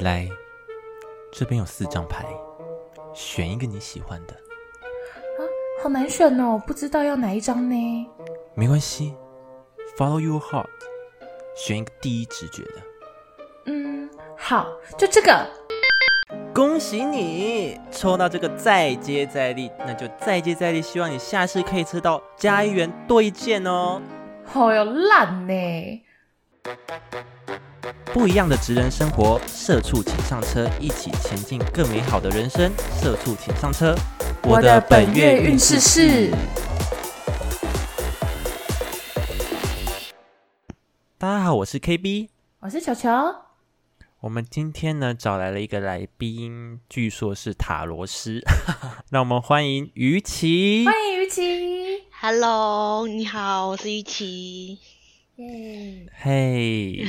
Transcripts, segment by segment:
来，这边有4张牌，选一个你喜欢的。啊，好难选哦，不知道要哪一张呢。没关系 ，Follow your heart， 选一个第一直觉的。好，就这个。恭喜你抽到这个再接再厉，那就再接再厉，希望你下次可以吃到+1元兑件哦。好哟，烂呢！不一样的职人生活，社畜请上车，一起前进更美好的人生。社畜请上车，我的本月运势是。大家好，我是 KB， 我是球球。我们今天呢找来了一个来宾，据说是塔罗师，让我们欢迎于琪。欢迎于琪 ，Hello， 你好，我是于琪。嘿，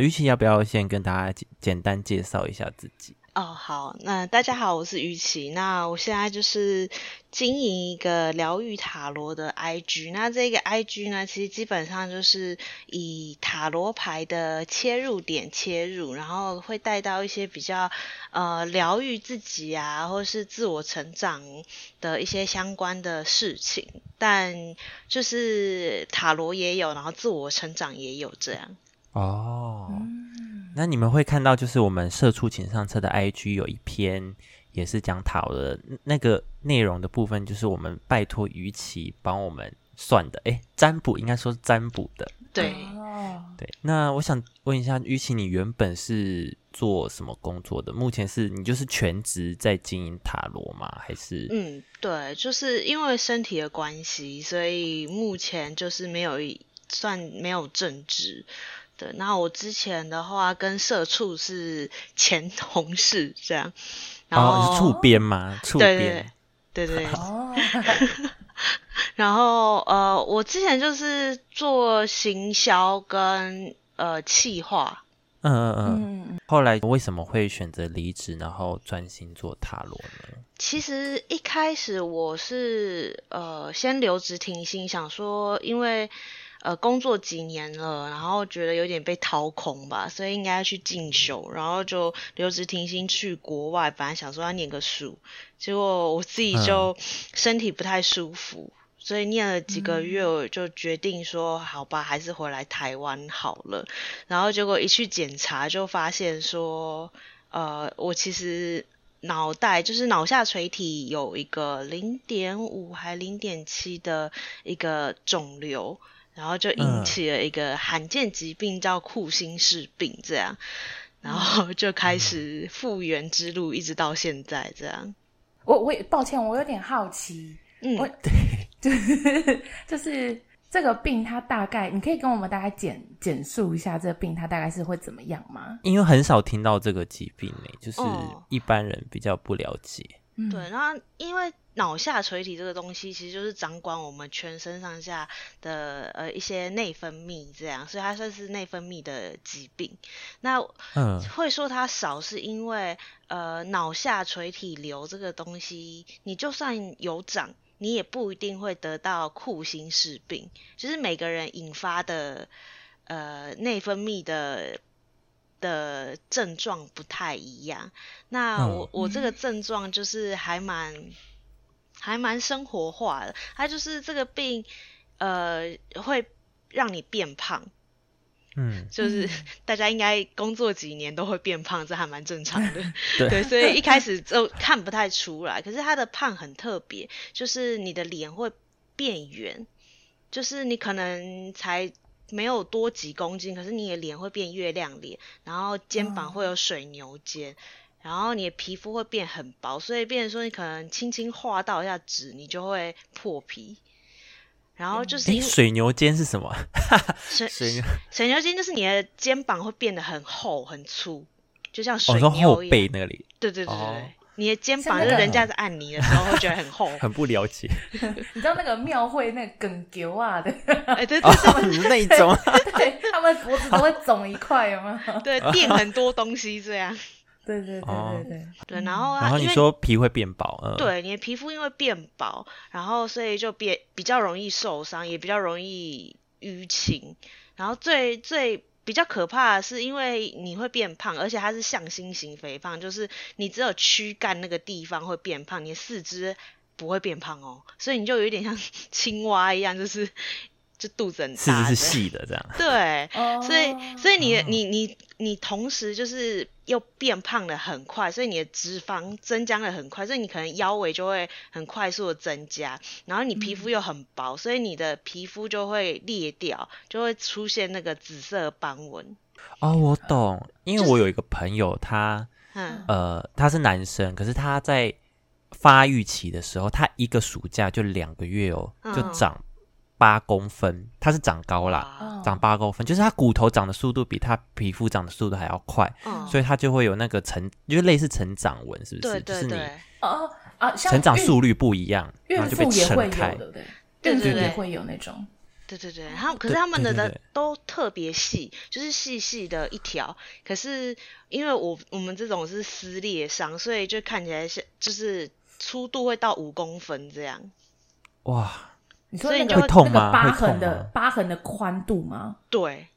于琪要不要先跟大家简单介绍一下自己？哦，好，那大家好，我是于琪。那我现在就是经营一个疗愈塔罗的 IG， 那这个 IG 呢，其实基本上就是以塔罗牌的切入点切入，然后会带到一些比较疗愈自己啊，或是自我成长的一些相关的事情，但就是塔罗也有，然后自我成长也有这样。哦。那你们会看到就是我们社畜请上车的 IG 有一篇也是讲塔罗的那个内容的部分，就是我们拜托于琪帮我们算的，占卜，应该说是占卜的。对，对。那我想问一下于琪，你原本是做什么工作的？目前是你就是全职在经营塔罗吗？还是？对，就是因为身体的关系，所以目前就是没有正职。对，那我之前的话跟社畜是前同事这样，然后是畜编吗？畜编，对。哦。然后我之前就是做行销跟企划。后来为什么会选择离职，然后专心做塔罗呢？其实一开始我是先留职停薪，想说因为。工作几年了，然后觉得有点被掏空吧，所以应该要去进修，然后就留职停薪去国外，本来想说要念个书，结果我自己就身体不太舒服，所以念了几个月，我就决定说好吧，还是回来台湾好了。然后结果一去检查就发现说，我其实脑袋就是脑下垂体有一个0.5还0.7的一个肿瘤。然后就引起了一个罕见疾病叫库欣氏病这样，然后就开始复原之路，一直到现在这样。我抱歉，我有点好奇，对，就是这个病它大概，你可以跟我们大概简述一下这个病它大概是会怎么样吗？因为很少听到这个疾病就是一般人比较不了解。对，然后因为脑下垂体这个东西其实就是掌管我们全身上下的一些内分泌这样，所以它算是内分泌的疾病。那会说它少是因为脑下垂体瘤这个东西，你就算有长，你也不一定会得到库欣氏病，就是每个人引发的内分泌的症状不太一样。那我这个症状就是还蛮生活化的，它就是这个病会让你变胖，就是大家应该工作几年都会变胖，这还蛮正常的。对，所以一开始就看不太出来，可是它的胖很特别，就是你的脸会变圆，就是你可能才没有多几公斤，可是你的脸会变月亮脸，然后肩膀会有水牛肩，然后你的皮肤会变很薄，所以变成说你可能轻轻划到一下纸，你就会破皮。然后就是水牛肩是什么？水牛肩就是你的肩膀会变得很厚很粗，就像水牛一样。后背那里。对。你的肩膀就是人家在按你的时候会觉得很厚，很不了解。你知道那个庙会那个梗球啊的，对，那一种，对，他们脖子都会肿一块，有没有？对，垫很多东西这样。对，然后你说皮会变薄，对，你的皮肤因为变薄，然后所以就比较容易受伤，也比较容易淤青，然后最比较可怕的是因为你会变胖，而且它是向心型肥胖，就是你只有躯干那个地方会变胖，你四肢不会变胖哦，所以你就有点像青蛙一样，就是就肚子很大，是细的这样。对， oh. 所以你同时就是又变胖的很快，所以你的脂肪增加的很快，所以你可能腰围就会很快速的增加，然后你皮肤又很薄，所以你的皮肤就会裂掉，就会出现那个紫色斑纹。哦，我懂，因为我有一个朋友，他、他是男生，可是他在发育期的时候，他一个暑假就2个月哦，就长8公分，它是长高啦，长8公分，就是它骨头长的速度比它皮肤长的速度还要快，所以它就会有那个就是类似成长纹，是不是？对对对，就是你成长速率不一样，然后就被撑开，对对对，也会有那种，对对对。可是他们的都特别细，就是细细的一条。可是因为我们这种是撕裂伤，所以就看起来就是粗度会到5公分这样。哇！你说那个会痛吗？疤痕的宽度吗？对，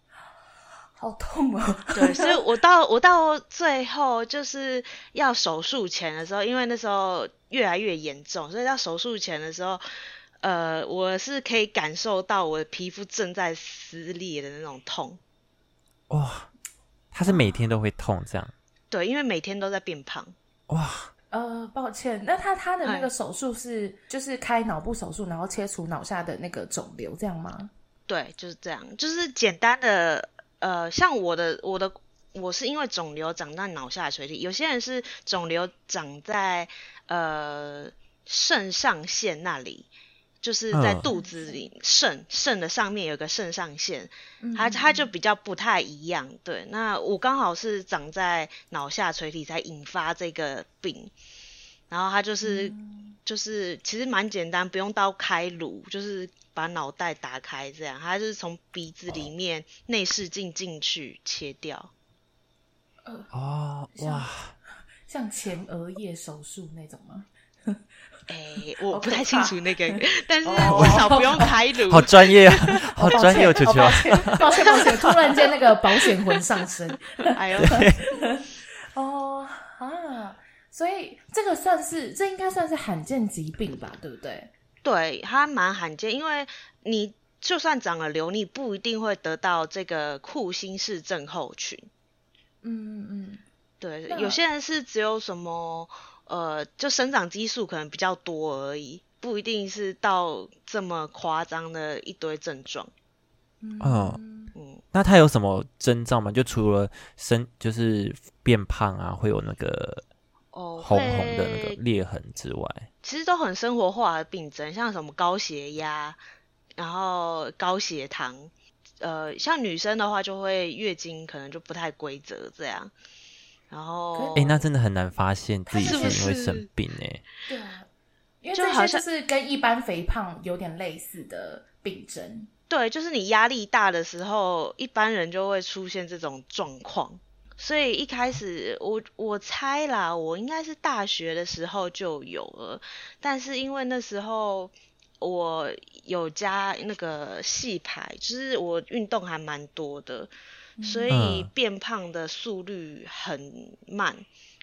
好痛哦。对，所以我到最后就是要手术前的时候，因为那时候越来越严重，所以到手术前的时候，我是可以感受到我的皮肤正在撕裂的那种痛。哇，它是每天都会痛这样？对，因为每天都在变胖。哇。抱歉，那他的那个手术是就是开脑部手术，然后切除脑下的那个肿瘤，这样吗？对，就是这样，就是简单的像我是因为肿瘤长在脑下垂体，有些人是肿瘤长在肾上腺那里，就是在肚子里，肾的上面有个肾上腺，它就比较不太一样。对，那我刚好是长在脑下垂体才引发这个病，然后它就是其实蛮简单，不用到开颅，就是把脑袋打开这样，它就是从鼻子里面内视镜进去切掉。哇，像前额叶手术那种吗？我不太清楚那个，但是至少不用开颅。好专业啊，好专业，球球。抱歉，突然间那个保险魂上身。哎呦，所以这应该算是罕见疾病吧，对不对？对，它蛮罕见，因为你就算长了瘤，你不一定会得到这个库欣氏症候群。对，有些人是只有什么。就生长激素可能比较多而已，不一定是到这么夸张的一堆症状。那它有什么征兆吗？就除了就是变胖啊，会有那个红的那个裂痕之外，其实都很生活化的病症，像什么高血压，然后高血糖，像女生的话就会月经可能就不太规则这样。然后，那真的很难发现自己是因为生病对啊，因为这些就是跟一般肥胖有点类似的病症。对，就是你压力大的时候，一般人就会出现这种状况。所以一开始我猜啦，我应该是大学的时候就有了，但是因为那时候我有加那个细排，就是我运动还蛮多的。所以变胖的速率很慢，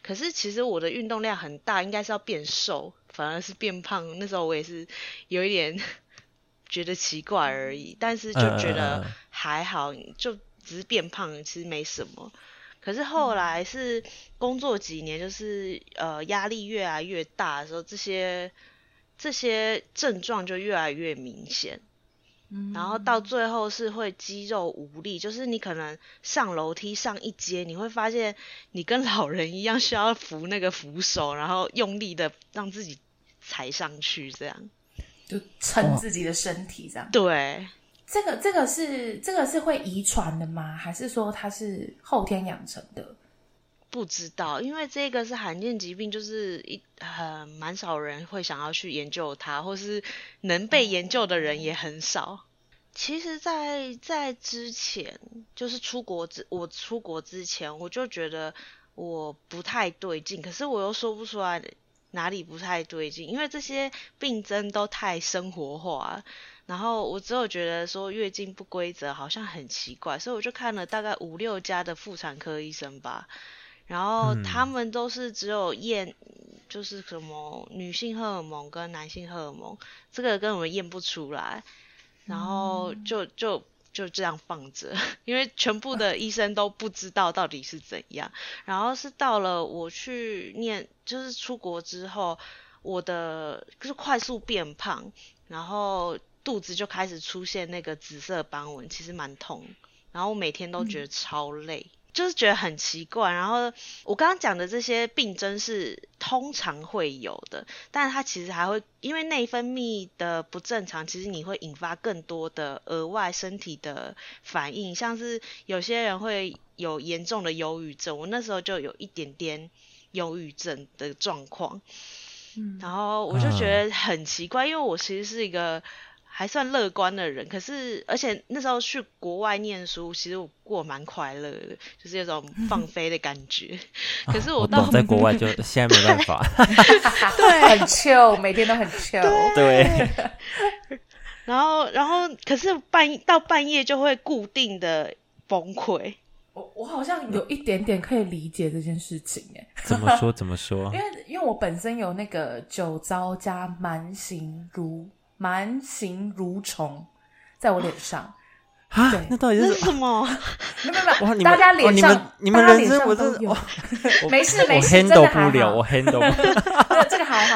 可是其实我的运动量很大，应该是要变瘦，反而是变胖。那时候我也是有一点觉得奇怪而已，但是就觉得还好，就只是变胖，其实没什么。可是后来是工作几年，就是压力越来越大的时候，这些症状就越来越明显。然后到最后是会肌肉无力，就是你可能上楼梯上一阶，你会发现你跟老人一样需要扶那个扶手，然后用力的让自己踩上去，这样就撑自己的身体这样。对，这个是会遗传的吗？还是说它是后天养成的？不知道，因为这个是罕见疾病，就是蛮少人会想要去研究它，或是能被研究的人也很少。其实在之前，就是我出国之前，我就觉得我不太对劲，可是我又说不出来哪里不太对劲，因为这些病症都太生活化，然后我之后觉得说月经不规则好像很奇怪，所以我就看了大概5-6家的妇产科医生吧，然后他们都是只有验就是什么女性荷尔蒙跟男性荷尔蒙，这个根本验不出来，然后就这样放着，因为全部的医生都不知道到底是怎样。然后是到了我去念就是出国之后，我的就是快速变胖，然后肚子就开始出现那个紫色斑纹，其实蛮痛，然后我每天都觉得超累，就是觉得很奇怪。然后我刚刚讲的这些病症是通常会有的，但它其实还会因为内分泌的不正常，其实你会引发更多的额外身体的反应，像是有些人会有严重的忧郁症，我那时候就有一点点忧郁症的状况，然后我就觉得很奇怪，因为我其实是一个还算乐观的人，可是而且那时候去国外念书，其实我过蛮快乐的，就是有种放飞的感觉。可是我到、在国外就现在没办法，对，很 chill， 每天都很 chill， 对。对然后，可是到半夜就会固定的崩溃。我好像有一点点可以理解这件事情耶，怎么说？因为我本身有那个酒糟加蛮形蠕虫在我脸上。啊，那到底是什么？没有，大家脸上，你们人生我真的没事，真的还好，我 handle 不了，这个还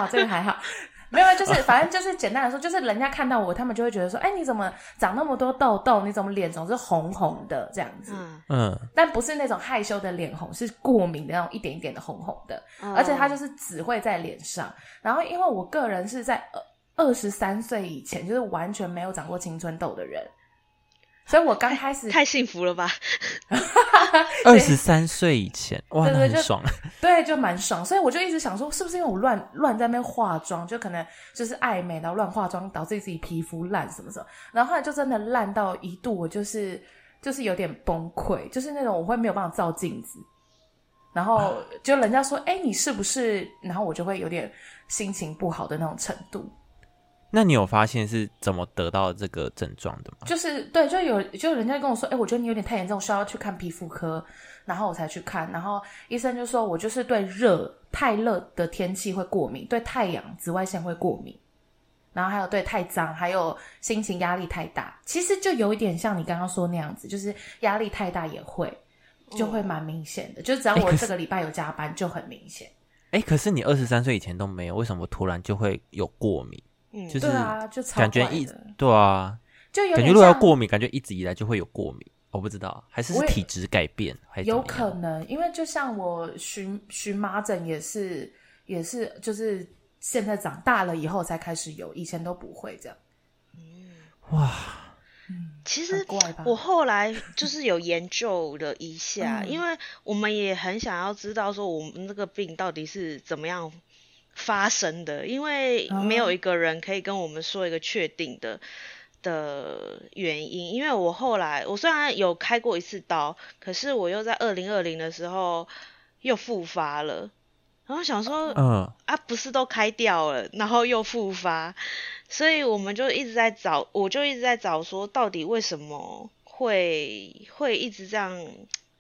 好。没有，就是反正就是简单来说，就是人家看到我，他们就会觉得说，哎，你怎么长那么多痘痘？你怎么脸总是红红的这样子？嗯，但不是那种害羞的脸红，是过敏的那种一点一点的红红的，而且它就是只会在脸上。然后因为我个人是在23岁以前，就是完全没有长过青春痘的人，所以我刚开始太幸福了吧？23岁以前，哇，对，那很爽，对，就蛮爽。所以我就一直想说，是不是因为我乱在那边化妆，就可能就是爱美，然后乱化妆，导致自己皮肤烂什么什么。然后后来就真的烂到一度，我就是有点崩溃，就是那种我会没有办法照镜子，然后就人家说，哎，你是不是？然后我就会有点心情不好的那种程度。那你有发现是怎么得到这个症状的吗？就是对，就人家跟我说，我觉得你有点太严重，需要去看皮肤科，然后我才去看，然后医生就说我就是对太热的天气会过敏，对太阳紫外线会过敏，然后还有对太脏，还有心情压力太大，其实就有一点像你刚刚说那样子，就是压力太大也会就会蛮明显的，就是只要我这个礼拜有加班就很明显。可是你23岁以前都没有，为什么突然就会有过敏？就是感觉对啊，就有点像感觉如果要过敏，感觉一直以来就会有过敏，我不知道还是体质改变还是有可能，因为就像我荨麻疹也是就是现在长大了以后才开始有，以前都不会这样。哇，其实我后来就是有研究了一下，因为我们也很想要知道说我们这个病到底是怎么样发生的，因为没有一个人可以跟我们说一个确定的原因。因为我后来我虽然有开过一次刀，可是我又在2020的时候又复发了，然后想说不是都开掉了，然后又复发，所以我就一直在找说到底为什么会一直这样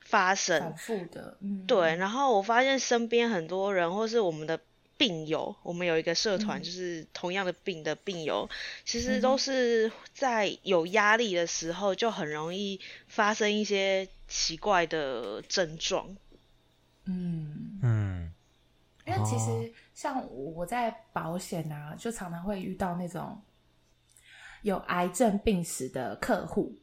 发生，反复的。对，然后我发现身边很多人或是我们的病友，我们有一个社团，就是同样的病的病友，其实都是在有压力的时候就很容易发生一些奇怪的症状。因为其实像我在保险啊，就常常会遇到那种有癌症病史的客户。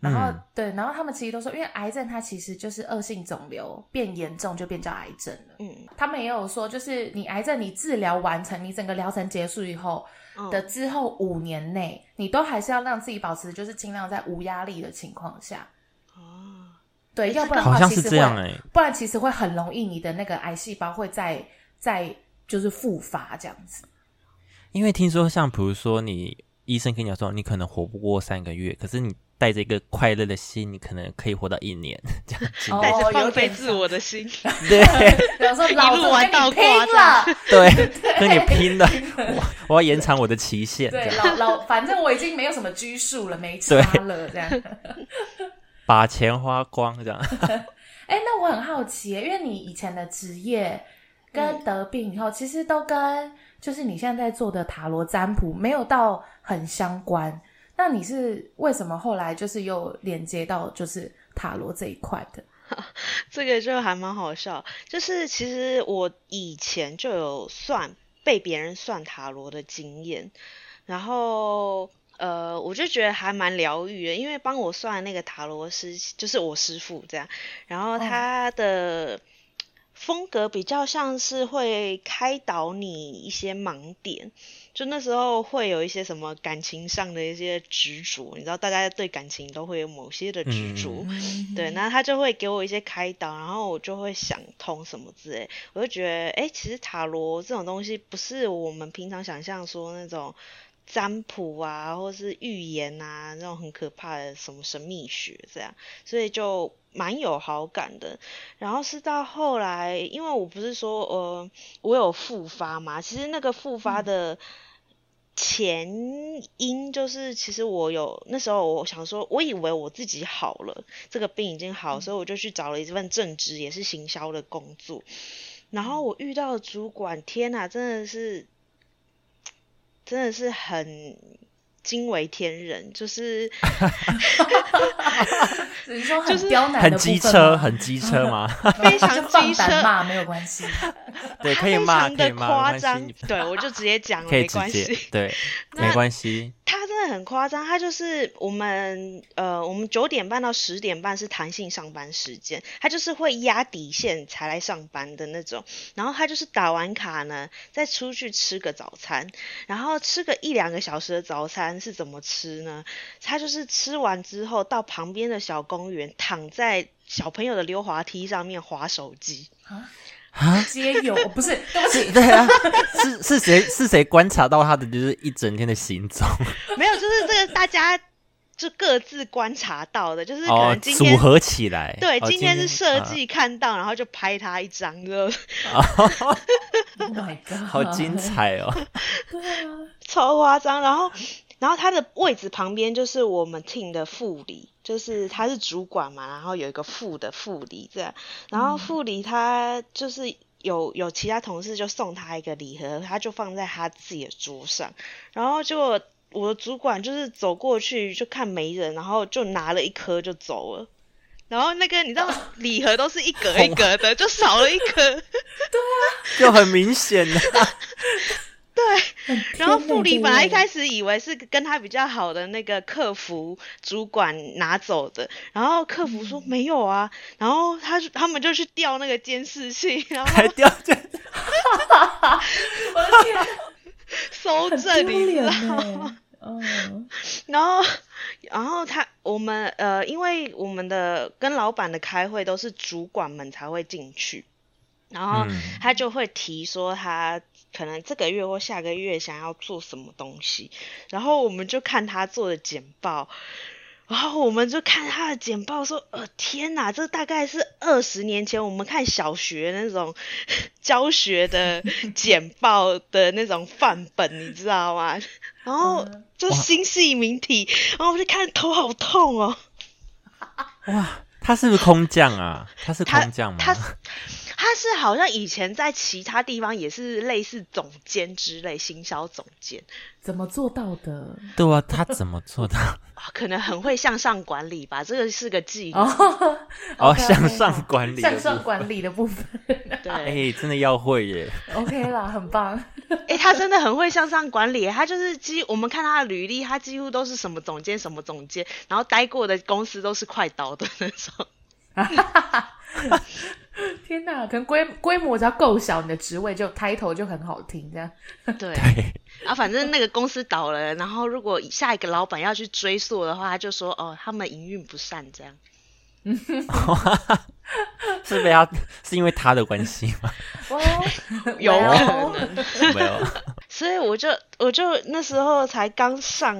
然后对，然后他们其实都说，因为癌症它其实就是恶性肿瘤变严重就变叫癌症了。他们也有说，就是你癌症你治疗完成，你整个疗程结束以后的之后5年内，你都还是要让自己保持就是尽量在无压力的情况下。对，要不然的话好像是这样不然其实会很容易你的那个癌细胞会再就是复发这样子。因为听说像比如说你医生跟你讲说你可能活不过3个月，可是你带着一个快乐的心，你可能可以活到1年这样子，带着放飞自我的心，对，比如说老子跟你拼了，对，跟你拼了， 我,我要延长我的期限。对，反正我已经没有什么拘束了，没差了这样。把钱花光这样。哎、欸，那我很好奇，因为你以前的职业跟得病以后，其实都跟就是你现在在做的塔罗占卜没有到很相关。那你是为什么后来就是又连接到就是塔罗这一块的？这个就还蛮好笑，就是其实我以前就有被别人算塔罗的经验，然后我就觉得还蛮疗愈的，因为帮我算那个塔罗师就是我师父这样，然后他的风格比较像是会开导你一些盲点，就那时候会有一些什么感情上的一些执着，你知道大家对感情都会有某些的执着、对，那他就会给我一些开导，然后我就会想通什么之类，我就觉得其实塔罗这种东西不是我们平常想象说那种占卜啊或是预言啊那种很可怕的什么神秘学这样，所以就蛮有好感的。然后是到后来，因为我不是说我有复发嘛，其实那个复发的前因就是其实我有那时候我想说我以为我自己好了，这个病已经好，所以我就去找了一份正职也是行销的工作，然后我遇到的主管，天啊，真的是很惊为天人，就是你说很刁难的部分，很机车，很机车嘛，非常机车，放胆骂没有关系，对，可以骂，可以骂，夸张，对，我就直接讲了，没关系，对，没关系。他真的很夸张，他就是我们9点半到10点半是弹性上班时间，他就是会压底线才来上班的那种。然后他就是打完卡呢，再出去吃个早餐，然后吃个1-2个小时的早餐是怎么吃呢？他就是吃完之后到旁边的小公园，躺在小朋友的溜滑梯上面滑手机。啊，街友不是，对不起，对啊，是谁观察到他的就是一整天的行踪？没有，就是这个大家就各自观察到的，就是可能今天、组合起来，对，今天是设计看到，然后就拍他一张，就，Oh my god， 好精彩哦，对啊，超夸张，然后他的位置旁边就是我们 team 的副理，就是他是主管嘛，然后有一个副理这样，然后副理他就是有其他同事就送他一个礼盒，他就放在他自己的桌上，然后结果我的主管就是走过去就看没人，然后就拿了一颗就走了。然后那个你知道礼盒都是一格一格的，就少了一颗，对啊，就很明显的、对，然后副理本来一开始以为是跟他比较好的那个客服主管拿走的，然后客服说没有啊，然后他们就去调那个监视器，然后还调监视器，我的天，搜证你知道吗？然后我们因为我们的跟老板的开会都是主管们才会进去，然后他就会提说他可能这个月或下个月想要做什么东西，然后我们就看他做的简报，然后我们就看他的简报说天哪，这大概是20年前我们看小学那种教学的简报的那种范本你知道吗？然后就新细明体，然后我就看头好痛哦。哇，他是不是空降啊？他是空降吗？他是好像以前在其他地方也是类似总监之类，行销总监。怎么做到的？对啊，他怎么做到可能很会向上管理吧，这个是个技能。向上管理的部分，向上管理的部分。对，真的要会耶。OK 啦，很棒。他真的很会向上管理耶，他就是我们看他的履历，他几乎都是什么总监什么总监，然后待过的公司都是快倒的那种。天哪，可能规模只要够小，你的职位就title就很好听这样。对啊，反正那个公司倒了，然后如果下一个老板要去追溯的话，他就说他们营运不善这样。是因为他的关系吗？有可能没有。所以我就那时候才刚上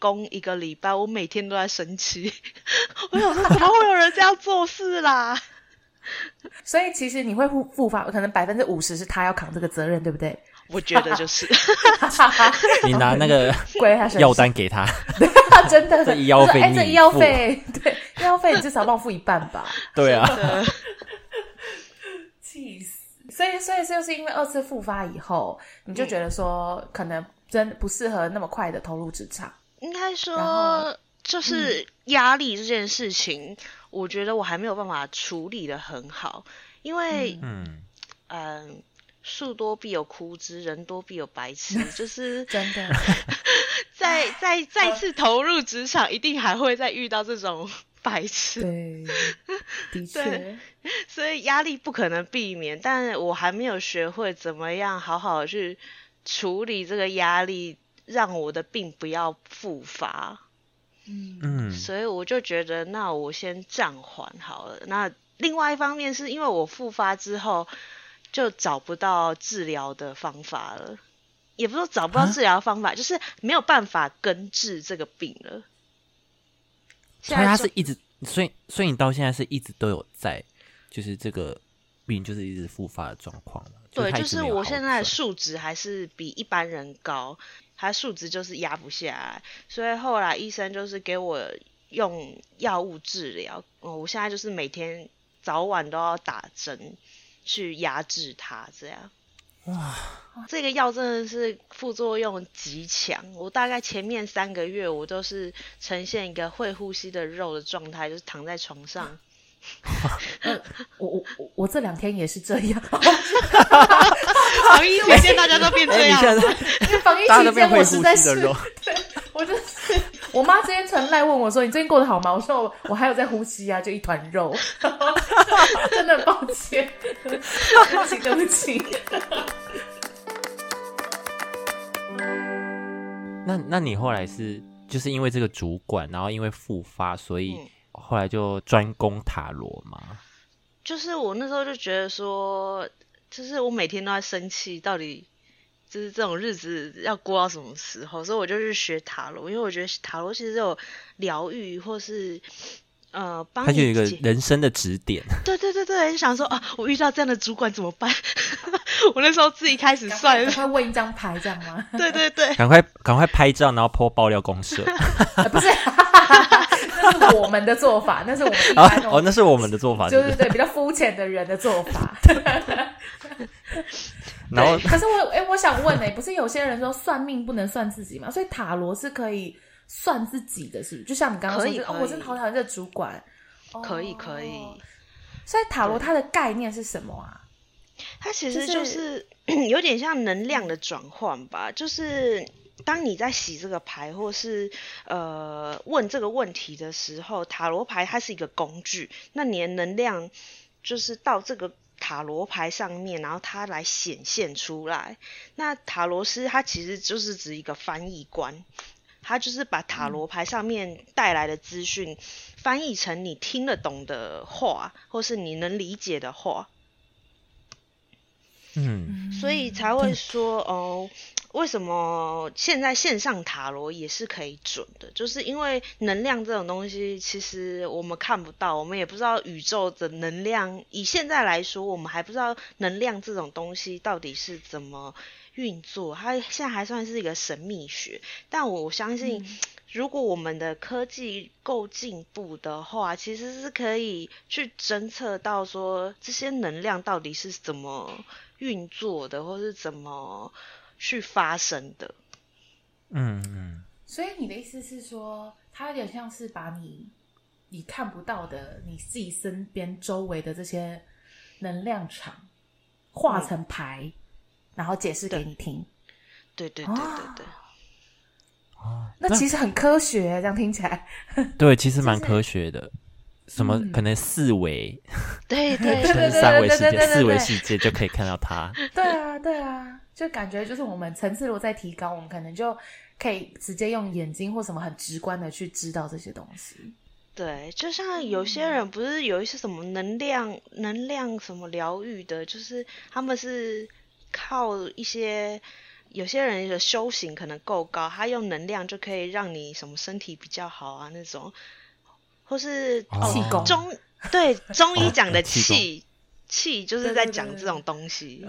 工1个礼拜，我每天都在生气，我想说怎么会有人这样做事啦？所以其实你会复发，可能50%是他要扛这个责任，对不对？我觉得就是你拿那个药单给他真的这医药费你这医药费对医药费你至少让付一半吧对啊气死所以就是因为二次复发以后你就觉得说可能真不适合那么快的投入职场应该说就是压力这件事情我觉得我还没有办法处理得很好因为树多必有枯枝人多必有白痴就是真的再次投入职场一定还会再遇到这种白痴对的确所以压力不可能避免但我还没有学会怎么样好好去处理这个压力让我的病不要复发嗯，所以我就觉得那我先暂缓好了那另外一方面是因为我复发之后就找不到治疗的方法了也不是说找不到治疗方法就是没有办法根治这个病了所以他是一直所以你到现在是一直都有在就是这个病就是一直复发的状况对就是我现在的数值还是比一般人高他数值就是压不下来所以后来医生就是给我用药物治疗我现在就是每天早晚都要打针去压制它这样哇这个药真的是副作用极强我大概前面3个月我都是呈现一个会呼吸的肉的状态就是躺在床上我这2天也是这样防疫期间大家都变这样防疫期间我实在是对我就是我妈今天传赖问我说你最近过得好吗我说我还有在呼吸啊就一团肉真的抱歉对不起那你后来是就是因为这个主管然后因为复发所以后来就专攻塔罗嘛就是我那时候就觉得说就是我每天都在生气到底就是这种日子要过到什么时候所以我就去学塔罗因为我觉得塔罗其实有疗愈或是帮你它就有一个人生的指点对就想说啊，我遇到这样的主管怎么办我那时候自己开始算赶快问一张牌这样吗对赶快拍照然后 po 爆料公社不是那是我们的做法那是我们一般哦那是我们的做法就是对比较肤浅的人的做法然后可是我想问不是有些人说算命不能算自己吗所以塔罗是可以算自己的是不是就像你刚刚说可以我真的好讨厌这主管可以所以塔罗它的概念是什么啊它其实就是有点像能量的转换吧就是当你在洗这个牌或是问这个问题的时候塔罗牌它是一个工具那你的能量就是到这个塔罗牌上面然后它来显现出来那塔罗师它其实就是指一个翻译官他就是把塔罗牌上面带来的资讯翻译成你听得懂的话或是你能理解的话所以才会说为什么现在线上塔罗也是可以准的就是因为能量这种东西其实我们看不到我们也不知道宇宙的能量以现在来说我们还不知道能量这种东西到底是怎么运作它现在还算是一个神秘学但我相信如果我们的科技够进步的话其实是可以去侦测到说这些能量到底是怎么运作的或是怎么去发生的所以你的意思是说它有点像是把你看不到的你自己身边周围的这些能量场画成牌然后解释给你听对、啊、那其实很科学这样听起来对其实蛮科学的什么可能四维对三维世界四维世界就可以看到它对啊就感觉就是我们层次如果再提高我们可能就可以直接用眼睛或什么很直观的去知道这些东西对就像有些人不是有一些什么能量什么疗愈的就是他们是靠一些有些人的修行可能够高他用能量就可以让你什么身体比较好啊那种或是气功中医讲的气就是在讲这种东西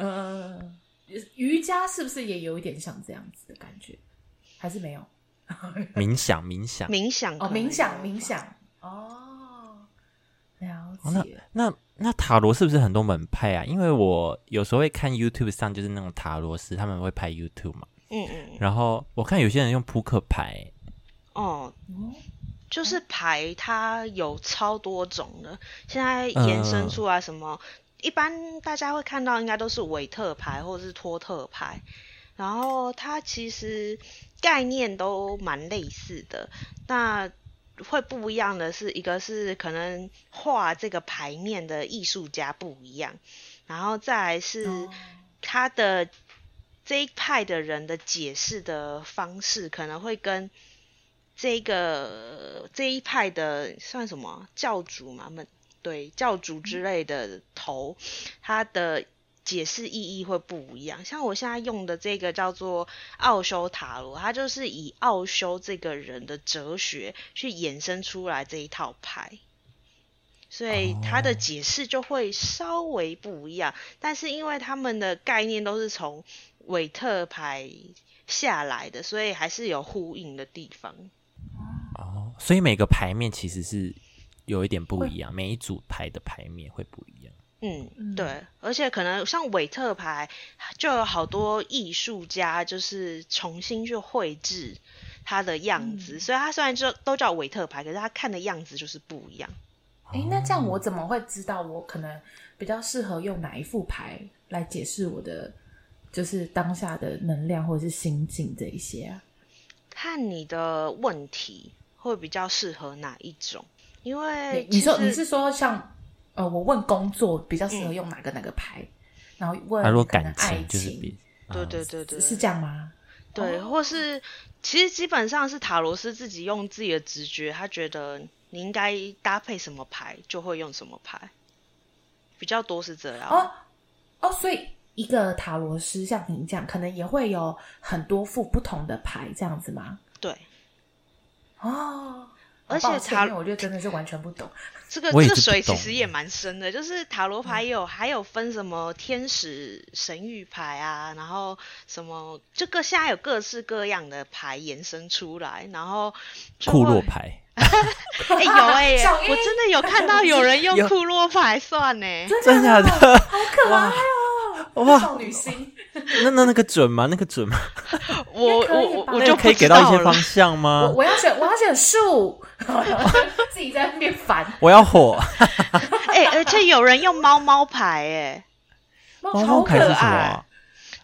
瑜伽是不是也有一点像这样子的感觉？还是没有？冥想哦，了解。哦、那塔罗是不是很多门派啊？因为我有时候会看 YouTube 上就是那种塔罗师，他们会拍 YouTube 嘛。嗯嗯。然后我看有些人用扑克牌。哦。嗯，就是牌它有超多种的，现在延伸出来什么、一般大家会看到应该都是韦特牌或是托特牌，然后它其实概念都蛮类似的，那会不一样的是，一个是可能画这个牌面的艺术家不一样，然后再来是它的这一派的人的解释的方式可能会跟这一派的算什么教主嘛？对，教主之类的头，他的解释意义会不一样。像我现在用的这个叫做奥修塔罗，它就是以奥修这个人的哲学去衍生出来这一套牌，所以它的解释就会稍微不一样。但是因为他们的概念都是从韦特牌下来的，所以还是有呼应的地方。哦，所以每个牌面其实是有一点不一样，每一组牌的牌面会不一样。嗯，对，而且可能像韦特牌就有好多艺术家就是重新去绘制他的样子，所以他虽然就都叫韦特牌，可是他看的样子就是不一样。那这样我怎么会知道我可能比较适合用哪一副牌来解释我的就是当下的能量或者是心境这一些啊？看你的问题会比较适合哪一种，因为、就是、你是说像我问工作比较适合用哪个牌，然后问如果感情就是比、对 是这样吗？对、或是其实基本上是塔罗斯自己用自己的直觉，他觉得你应该搭配什么牌就会用什么牌，比较多是这样。所以一个塔罗师像您这样可能也会有很多副不同的牌这样子吗？对。而且我觉得真的是完全不懂这个水其实也蛮深的，就是塔罗牌还有分什么天使神谕牌啊，然后什么这个现在有各式各样的牌延伸出来，然后库洛牌我真的有看到有人用库洛牌算耶，真的好可爱哦。哇，少女心，那个准吗？那个准吗？我就可以给到一些方向吗？我要选树，自己在那边烦。我要火。而且有人用猫猫牌，猫牌是什么？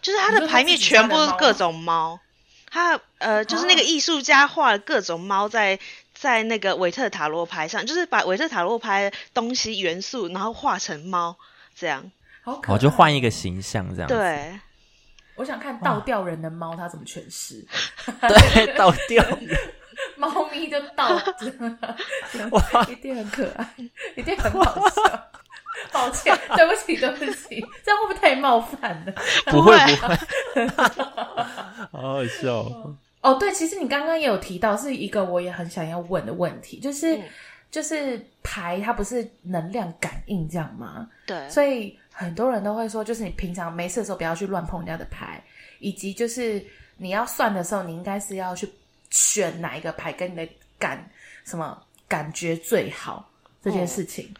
就是它的牌面全部是各种猫，它就是那个艺术家画了各种猫在那个韦特塔罗牌上，就是把韦特塔罗牌的东西元素，然后画成猫这样。我就换一个形象这样子。对，我想看倒吊人的猫它怎么诠释。对，倒吊人猫咪就倒一定很可爱，一定很好笑。抱歉，对不起这样会不会太冒犯了？不会好好笑哦。对，其实你刚刚也有提到是一个我也很想要问的问题，就是牌它不是能量感应这样吗？对，所以很多人都会说就是你平常没事的时候不要去乱碰人家的牌，以及就是你要算的时候你应该是要去选哪一个牌跟你的感觉最好这件事情。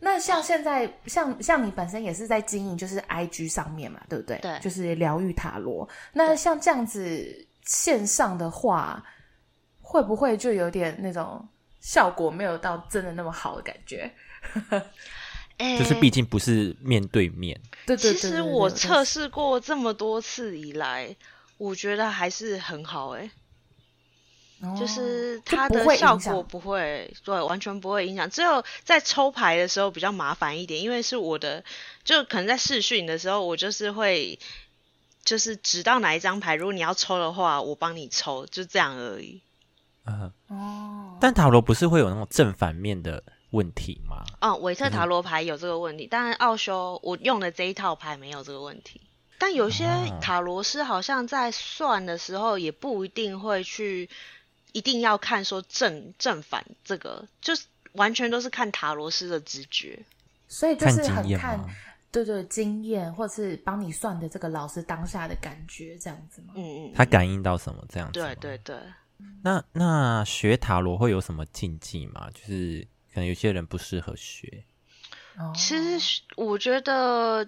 那像现在像你本身也是在经营就是 IG 上面嘛，对不对？对，就是疗愈塔罗。那像这样子线上的话会不会就有点那种效果没有到真的那么好的感觉？就是毕竟不是面对面。其实我测试过这么多次以来，我觉得还是很好就是它的效果不会完全不会影响。只有在抽牌的时候比较麻烦一点，因为是我的就可能在视讯的时候我就是会就是指到哪一张牌，如果你要抽的话我帮你抽，就这样而已。但塔罗不是会有那种正反面的问题吗？韦特塔罗牌有这个问题，但奥修我用的这一套牌没有这个问题。但有些塔罗师好像在算的时候也不一定会去一定要看说正反，这个就是完全都是看塔罗师的直觉，所以就是很看对对，经验或是帮你算的这个老师当下的感觉这样子吗？嗯嗯，他感应到什么这样子吗？对对对。那学塔罗会有什么禁忌吗？就是可能有些人不适合学。其实我觉得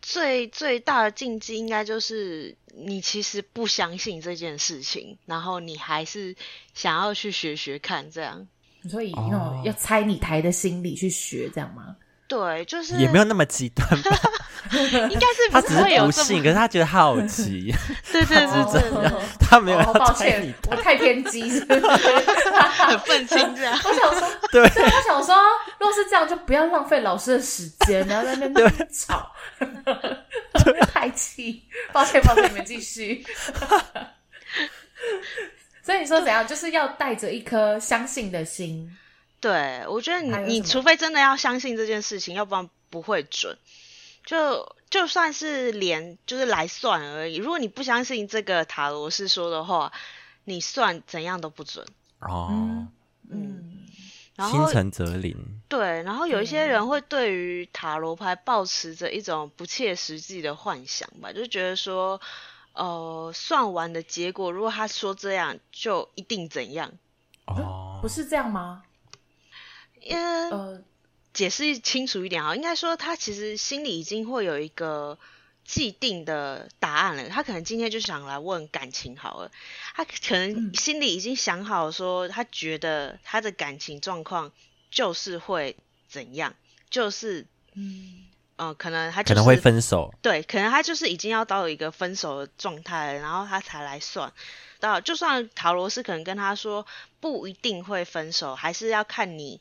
最大的禁忌应该就是你其实不相信这件事情，然后你还是想要去学学看这样。你说以那种要拆你台的心理去学这样吗？对，就是也没有那么极端吧。应该是不会有这么，他只是不信，可是他觉得好奇。对对对对，他没有要拆你台。抱歉，我太偏激，很愤青这样。我想说，对，我想说，如果是这样，就不要浪费老师的时间，然后在那边吵，太气。抱歉，你们继续。所以你说怎样，就是要带着一颗相信的心。对，我觉得你除非真的要相信这件事情，要不然不会准。就算是连就是来算而已，如果你不相信这个塔罗师说的话，你算怎样都不准。哦，嗯，心诚则灵。对，然后有一些人会对于塔罗牌抱持着一种不切实际的幻想吧，就觉得说，算完的结果，如果他说这样，就一定怎样。哦，不是这样吗？解释清楚一点啊，应该说他其实心里已经会有一个既定的答案了。他可能今天就想来问感情好了，他可能心里已经想好说，他觉得他的感情状况就是会怎样，就是可能他、就是、可能会分手，对，可能他就是已经要到一个分手的状态了，然后他才来算。到就算塔罗师可能跟他说不一定会分手，还是要看你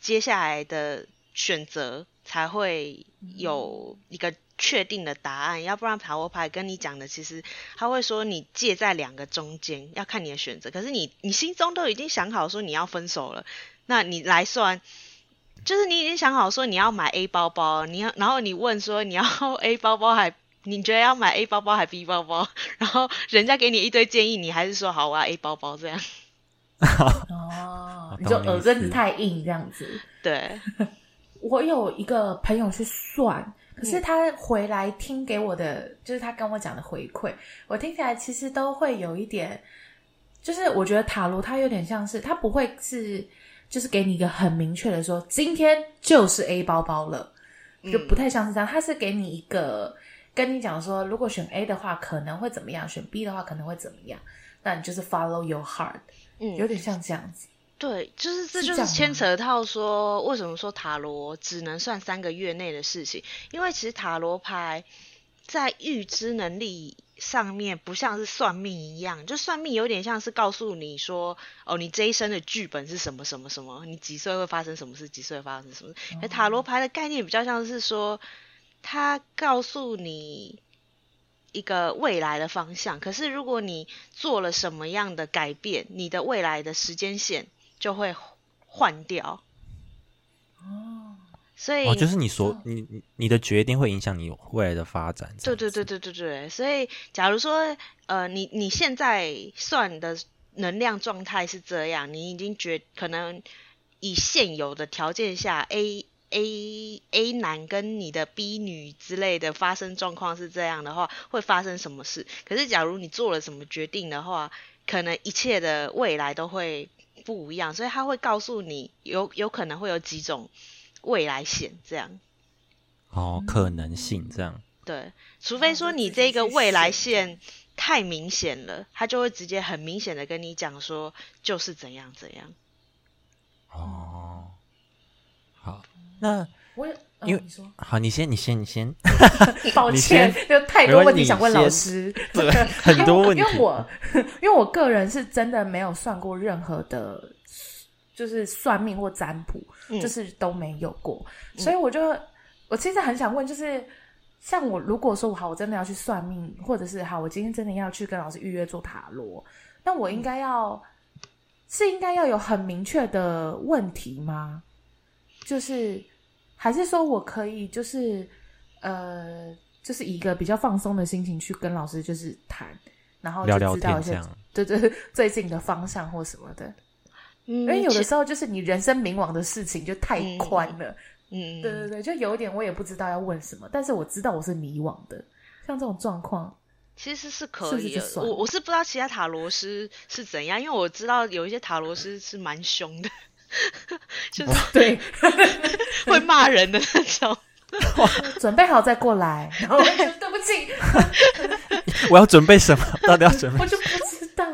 接下来的选择才会有一个确定的答案，要不然塔罗牌跟你讲的，其实他会说你介在两个中间，要看你的选择。可是你心中都已经想好说你要分手了，那你来算，就是你已经想好说你要买 A 包包，然后你问说你要 A 包包还你觉得要买 A 包包还 B 包包，然后人家给你一堆建议，你还是说好我要 A 包包这样。哦，你就耳根子太硬这样子。对，我有一个朋友去算，可是他回来听给我的，就是他跟我讲的回馈，我听起来其实都会有一点，就是我觉得塔罗它有点像是，它不会是就是给你一个很明确的说今天就是 A 包包了，就不太像是这样。它是给你一个跟你讲说，如果选 A 的话可能会怎么样，选 B 的话可能会怎么样，那你就是 follow your heart。有点像这样子。对，就是这就是牵扯到说为什么说塔罗只能算3个月内的事情，因为其实塔罗牌在预知能力上面不像是算命一样，就算命有点像是告诉你说，你这一生的剧本是什么什么什么，你几岁会发生什么事，几岁会发生什么事。而塔罗牌的概念比较像是说它告诉你一个未来的方向，可是如果你做了什么样的改变，你的未来的时间线就会换掉。所以就是你的决定会影响你未来的发展。对对对对对对，所以假如说你现在算的能量状态是这样，你已经可能以现有的条件下 A 男跟你的 B 女之类的发生状况是这样的话，会发生什么事？可是假如你做了什么决定的话，可能一切的未来都会不一样，所以他会告诉你有可能会有几种未来线这样。可能性这样。对，除非说你这个未来线太明显了，他就会直接很明显的跟你讲说就是怎样怎样。好。那我因为好，你先抱歉，有太多问题想问老师。对，很多问题。因为我个人是真的没有算过任何的，就是算命或占卜，就是都没有过。所以我其实很想问，就是像我如果说我真的要去算命，或者是我今天真的要去跟老师预约做塔罗，那我应该要有很明确的问题吗？就是还是说我可以就是以一个比较放松的心情去跟老师就是谈，然后就知道一些聊聊天，对最近的方向或什么的。因为有的时候就是你人生冥王的事情就太宽了，嗯，对对对，就有点我也不知道要问什么，但是我知道我是迷惘的，像这种状况其实是可以的。是我是不知道其他塔罗师是怎样，因为我知道有一些塔罗师是蛮凶的就是对会骂人的那种准备好再过来然后 对不起我要准备什么，到底要准备什么我就不知道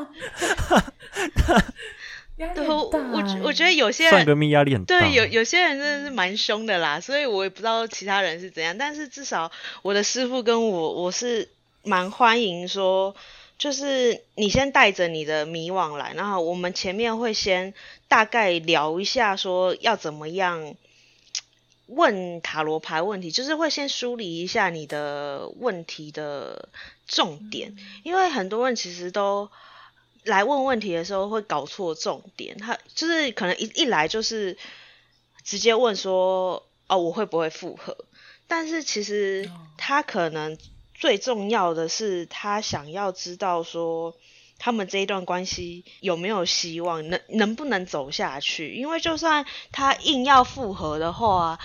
压力很大欸。我觉得有些人算个命压力很大，对，有些人真的是蛮凶的啦，所以我也不知道其他人是怎样，但是至少我的师父跟我是蛮欢迎说，就是你先带着你的迷惘来，然后我们前面会先大概聊一下说要怎么样问塔罗牌问题，就是会先梳理一下你的问题的重点，因为很多人其实都来问问题的时候会搞错重点，他就是可能一来就是直接问说哦我会不会复合，但是其实他可能最重要的是他想要知道说他们这一段关系有没有希望，能不能走下去，因为就算他硬要复合的话，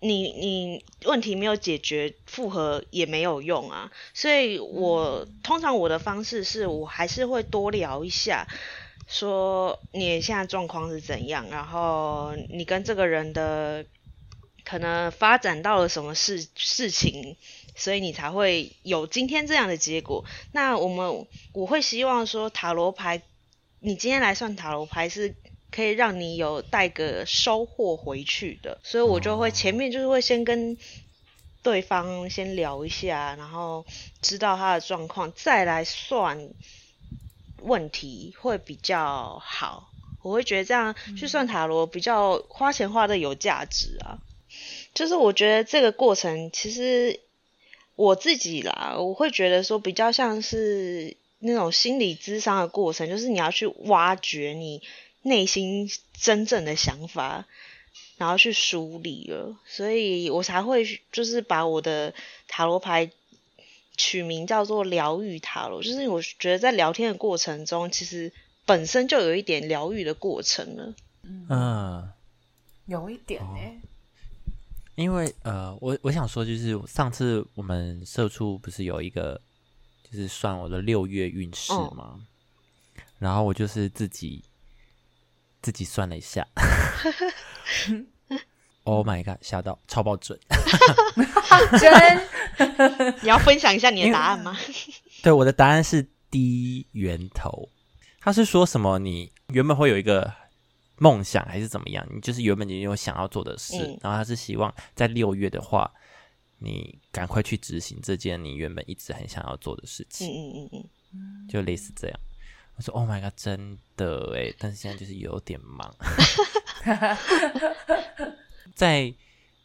你问题没有解决，复合也没有用啊。所以通常我的方式是我还是会多聊一下说你现在状况是怎样，然后你跟这个人的可能发展到了什么事情，所以你才会有今天这样的结果。那我会希望说塔罗牌，你今天来算塔罗牌是可以让你有带个收获回去的，所以我就会前面就是会先跟对方先聊一下，然后知道他的状况，再来算问题会比较好。我会觉得这样去算塔罗比较花钱花的有价值啊。就是我觉得这个过程其实我自己啦，我会觉得说比较像是那种心理咨商的过程，就是你要去挖掘你内心真正的想法，然后去梳理了，所以我才会就是把我的塔罗牌取名叫做疗愈塔罗，就是我觉得在聊天的过程中其实本身就有一点疗愈的过程了。嗯，有一点欸，因为我想说，就是上次我们社畜不是有一个就是算我的6月运势嘛，然后我就是自己算了一下，Oh my god， 吓到，超爆准，真！你要分享一下你的答案吗？对，我的答案是 D 源头，他是说什么？你原本会有一个梦想还是怎么样，你就是原本你有想要做的事，然后他是希望在6月的话你赶快去执行这件你原本一直很想要做的事情，就类似这样。我说 Oh my god， 真的耶，但是现在就是有点忙在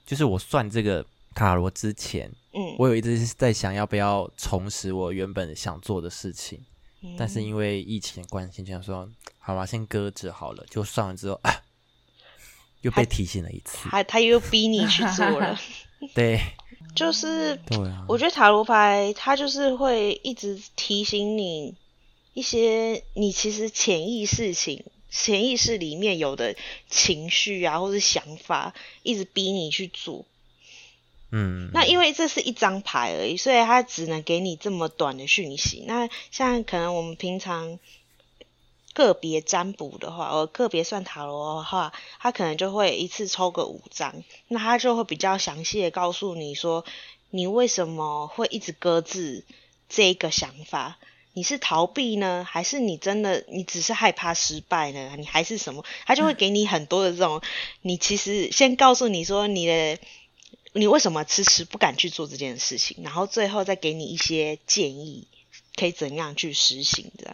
就是我算这个塔罗之前，我有一直在想要不要重拾我原本想做的事情，但是因为疫情的关系，就想说好吧，先搁置好了。就算完之后，又被提醒了一次，他又逼你去做了。对，就是对，我觉得塔罗牌它就是会一直提醒你一些你其实潜意识里面有的情绪啊，或是想法，一直逼你去做。那因为这是一张牌而已，所以它只能给你这么短的讯息。那像可能我们平常个别占卜的话，个别算塔罗的话，它可能就会一次抽个5张，那它就会比较详细的告诉你说，你为什么会一直搁置这个想法？你是逃避呢，还是你只是害怕失败呢？你还是什么？它就会给你很多的这种，你其实先告诉你说你为什么迟迟不敢去做这件事情，然后最后再给你一些建议，可以怎样去实行这样。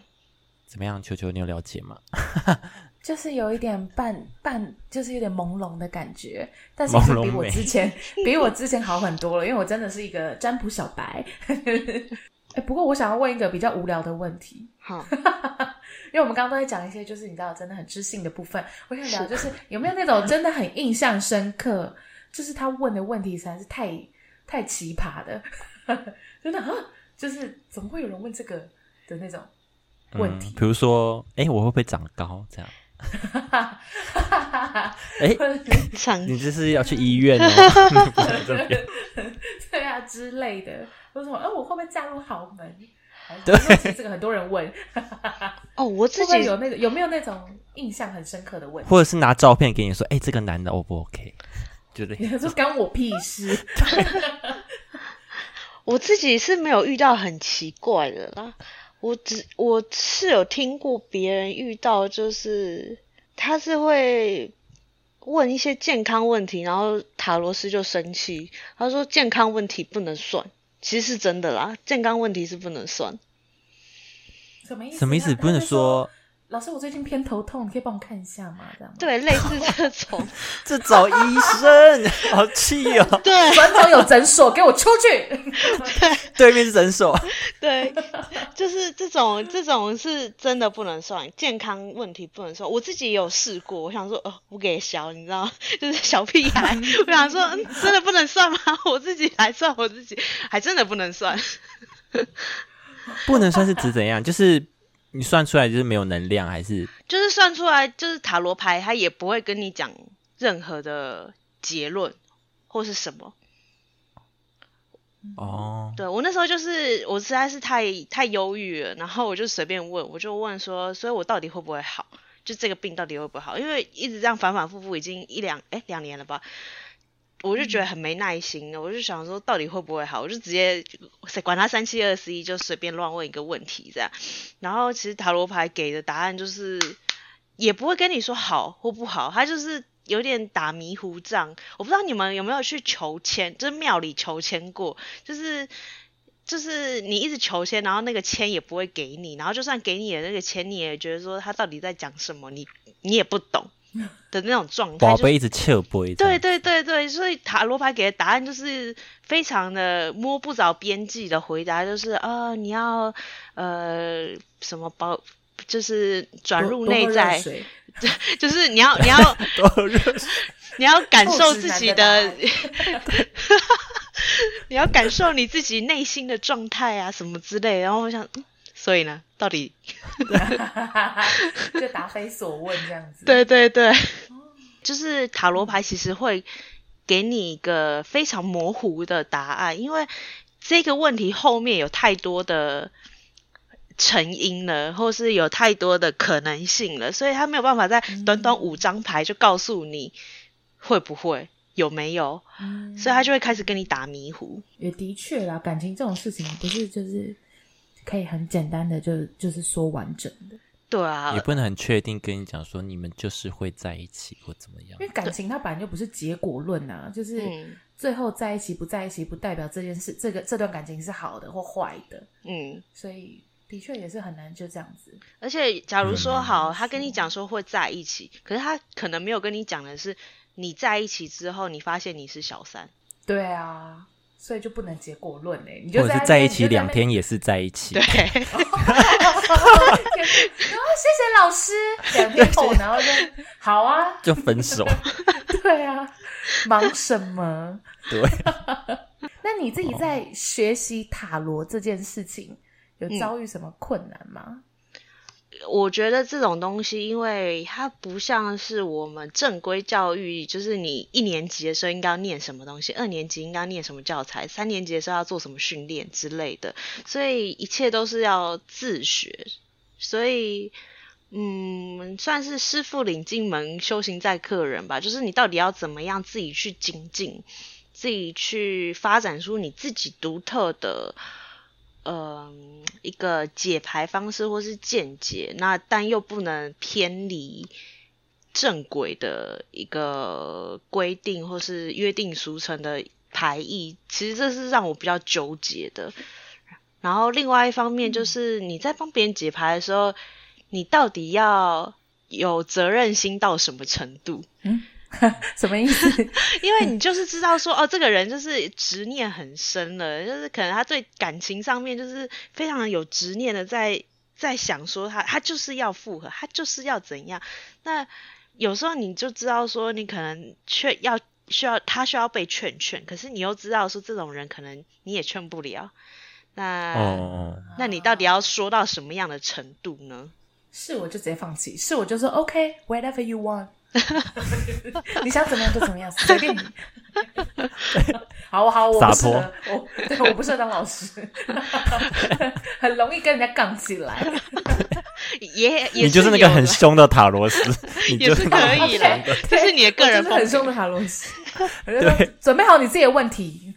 怎么样，球球，你有了解吗？就是有一点就是有点朦胧的感觉，但是比我之前好很多了，因为我真的是一个占卜小白。不过我想要问一个比较无聊的问题。好，因为我们刚刚都在讲一些就是你知道真的很知性的部分，我想聊就是有没有那种真的很印象深刻。就是他问的问题实在是太奇葩的真的就是怎么会有人问这个的那种问题，比如说我会不会长高这样哎，你这是要去医院哦？对啊，之类的。为什么？我会不会嫁入豪门？对，其实这个很多人问。哦，我自己会不会有那个有没有那种印象很深刻的问题？或者是拿照片给你说，哎，这个男的 O 不 OK？ 你说干我屁事？我自己是没有遇到很奇怪的啦。我是有听过别人遇到，就是他是会问一些健康问题，然后塔罗斯就生气，他说健康问题不能算，其实是真的啦，健康问题是不能算。什么意思？什么意思？不能说老师我最近偏头痛，你可以帮我看一下吗？这样吗？对，类似这种这找医生好气哦。对，转角有诊所，给我出去。对面是诊所。对，就是这种是真的不能算，健康问题不能算。我自己也有试过，我想说我给小，你知道就是小屁孩我想说真的不能算吗？我自己来算，我自己还真的不能算。不能算是指怎样？就是你算出来就是没有能量，还是就是算出来就是塔罗牌它也不会跟你讲任何的结论或是什么哦。对，我那时候就是我实在是太忧郁了，然后我就随便问，我就问说所以我到底会不会好，就这个病到底会不会好，因为一直这样反反复复已经两年了吧，我就觉得很没耐心了，我就想说到底会不会好，我就直接管他3721，就随便乱问一个问题这样。然后其实塔罗牌给的答案就是也不会跟你说好或不好，他就是有点打迷糊仗。我不知道你们有没有去求签，就是庙里求签过，就是你一直求签，然后那个签也不会给你，然后就算给你的那个签，你也觉得说他到底在讲什么，你也不懂的那种状态，宝贝一直笑杯。对对对对，所以塔罗牌给的答案就是非常的摸不着边际的回答，就是你要什么就是转入内在，就是你要你要感受自己的你要感受你自己内心的状态啊什么之类的。然后我想所以呢到底就答非所问这样子。对对对，就是塔罗牌其实会给你一个非常模糊的答案，因为这个问题后面有太多的成因了，或是有太多的可能性了，所以他没有办法在短短5张牌就告诉你会不会有没有所以他就会开始跟你打迷糊。也的确啦，感情这种事情不是就是可以很简单的就是说完整的。对啊，也不能很确定跟你讲说你们就是会在一起或怎么样，因为感情它本来就不是结果论啊，就是最后在一起不在一起不代表这件事这段感情是好的或坏的所以的确也是很难就这样子。而且假如说好他跟你讲说会在一起，可是他可能没有跟你讲的是你在一起之后你发现你是小三。对啊，所以就不能结果论欸，你就或者是在一起2天也是在一起。对，谢谢老师。2天后然后就好啊，就分手。对啊，忙什么？对。那你自己在学习塔罗这件事情有遭遇什么困难吗？我觉得这种东西因为它不像是我们正规教育，就是你1年级的时候应该要念什么东西，2年级应该要念什么教材，3年级的时候要做什么训练之类的，所以一切都是要自学。所以算是师父领进门，修行在个人吧，就是你到底要怎么样自己去精进，自己去发展出你自己独特的一个解牌方式或是见解，那但又不能偏离正轨的一个规定或是约定俗成的牌意，其实这是让我比较纠结的。然后另外一方面就是你在帮别人解牌的时候，你到底要有责任心到什么程度？什么意思？因为你就是知道说这个人就是执念很深了，就是可能他对感情上面就是非常有执念的在想说他就是要复合，他就是要怎样。那有时候你就知道说你可能他需要被劝，可是你又知道说这种人可能你也劝不了，那你到底要说到什么样的程度呢？是我就直接放弃，是我就说 OK whatever you want 你想怎么样就怎么样，随便你好我不适合我不适合当老师很容易跟人家杠起来也你就是那个很凶的塔罗斯也是可以啦，这是你的个人风格，很凶的塔罗斯我就说准备好你自己的问题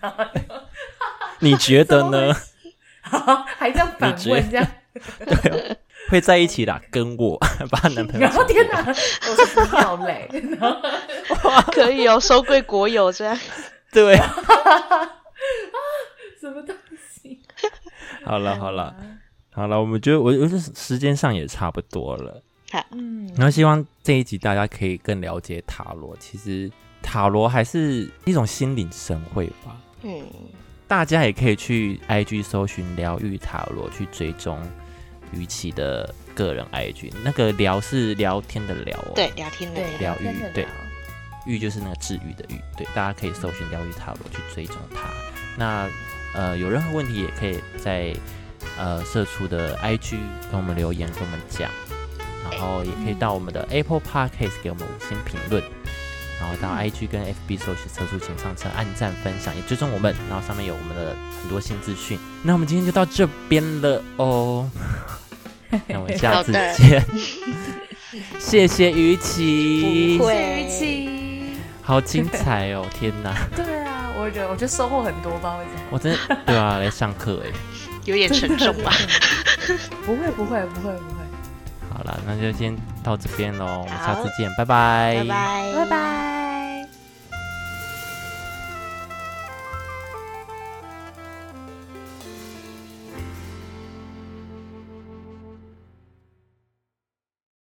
你觉得呢还这样反问这样对、哦，会在一起啦，跟我把男朋友。然后天哪，我是不要嘞，可以哦，收归国有这样。对，啊，什么东西？好了，我们觉得我时间上也差不多了。好，然后希望这一集大家可以更了解塔罗。其实塔罗还是一种心领神会吧。嗯。大家也可以去 IG 搜寻疗愈塔罗，去追踪于琦的个人 IG， 那个疗是聊天的聊哦，对，聊天的疗愈，对，愈就是那个治愈的愈，对，大家可以搜寻疗愈塔罗去追踪它。那有任何问题也可以在社畜的 IG 跟我们留言跟我们讲，然后也可以到我们的 Apple Podcast 给我们5星评论。然后到 IG 跟 FB 搜寻社畜情上车，按赞分享也追踪我们，然后上面有我们的很多新资讯。那我们今天就到这边了哦，那我们下次见。谢谢于琦，不会，于琦，好精彩哦！天哪，对啊，我觉得收获很多吧，我真的对啊，来上课哎，有点沉重吧？不会。好了，那就先到这边咯，我们下次见，拜拜。